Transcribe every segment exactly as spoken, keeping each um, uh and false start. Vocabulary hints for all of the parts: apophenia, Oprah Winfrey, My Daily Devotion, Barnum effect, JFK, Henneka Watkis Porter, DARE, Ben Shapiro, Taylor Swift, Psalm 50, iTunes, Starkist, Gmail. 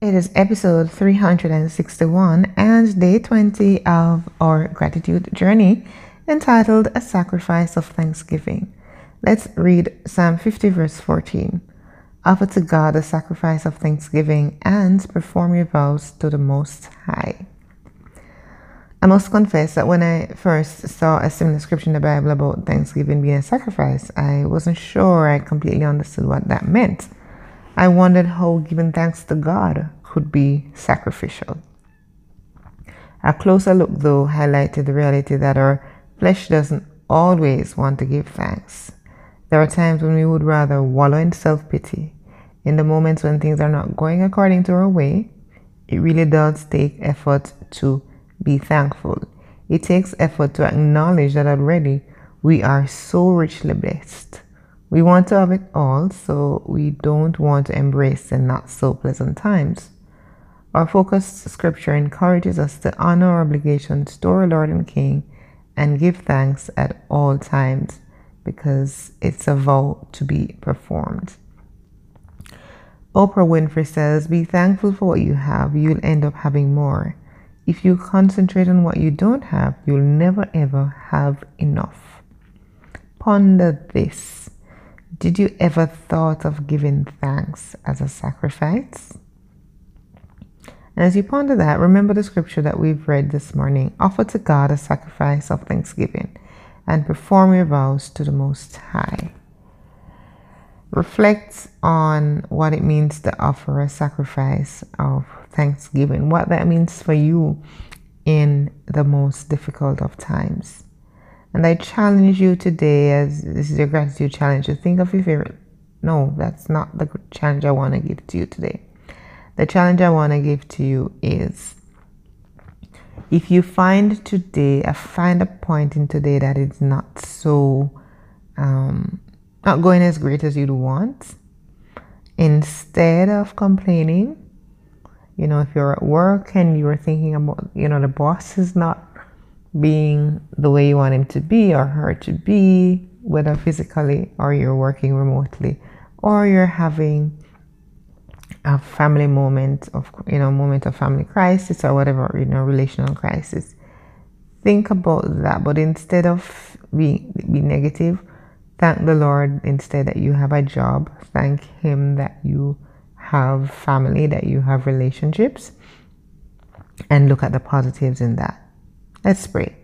It is episode three hundred sixty-one and day twenty of our gratitude journey, entitled A Sacrifice of Thanksgiving. Let's read Psalm fifty verse fourteen. Offer to God a sacrifice of thanksgiving and perform your vows to the Most High. I must confess that when I first saw a similar scripture in the Bible about Thanksgiving being a sacrifice, I wasn't sure I completely understood what that meant. I wondered how giving thanks to God could be sacrificial. A closer look, though, highlighted the reality that our flesh doesn't always want to give thanks. There are times when we would rather wallow in self-pity. In the moments when things are not going according to our way, it really does take effort to be thankful. It takes effort to acknowledge that already we are so richly blessed. We want to have it all, so we don't want to embrace the not so pleasant times. Our focused scripture encourages us to honor our obligations to our Lord and King and give thanks at all times, because it's a vow to be performed. Oprah Winfrey says, "Be thankful for what you have, you'll end up having more. If you concentrate on what you don't have, you'll never ever have enough." Ponder this. Did you ever thought of giving thanks as a sacrifice? And as you ponder that, remember the scripture that we've read this morning. Offer to God a sacrifice of thanksgiving and perform your vows to the Most High. Reflect on what it means to offer a sacrifice of thanksgiving, what that means for you in the most difficult of times. And I challenge you today, as this is your gratitude challenge, to think of your favorite. No, that's not the challenge I want to give to you today. The challenge I want to give to you is, if you find today, I find a point in today that is not so, um, not going as great as you'd want, instead of complaining, you know, if you're at work and you're thinking about, you know, the boss is not being the way you want him to be or her to be, whether physically or you're working remotely or you're having a family moment of, you know, moment of family crisis or whatever, you know, relational crisis. Think about that, but instead of being, being negative, thank the Lord instead that you have a job. Thank Him that you have family, that you have relationships, and look at the positives in that. Let's pray.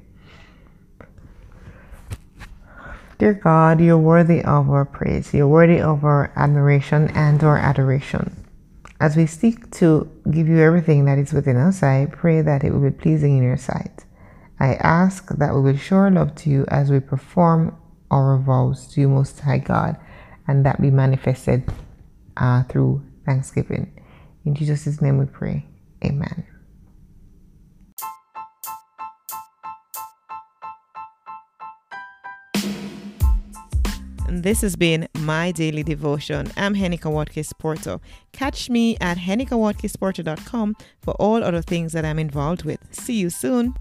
Dear God, you're worthy of our praise. You're worthy of our admiration and our adoration. As we seek to give you everything that is within us, I pray that it will be pleasing in your sight. I ask that we will show our love to you as we perform our vows to you, Most High God, and that be manifested uh, through thanksgiving. In Jesus' name we pray. Amen. This has been My Daily Devotion. I'm Henneka Watkis Porter. Catch me at henneka watkis porter dot com for all other things that I'm involved with. See you soon.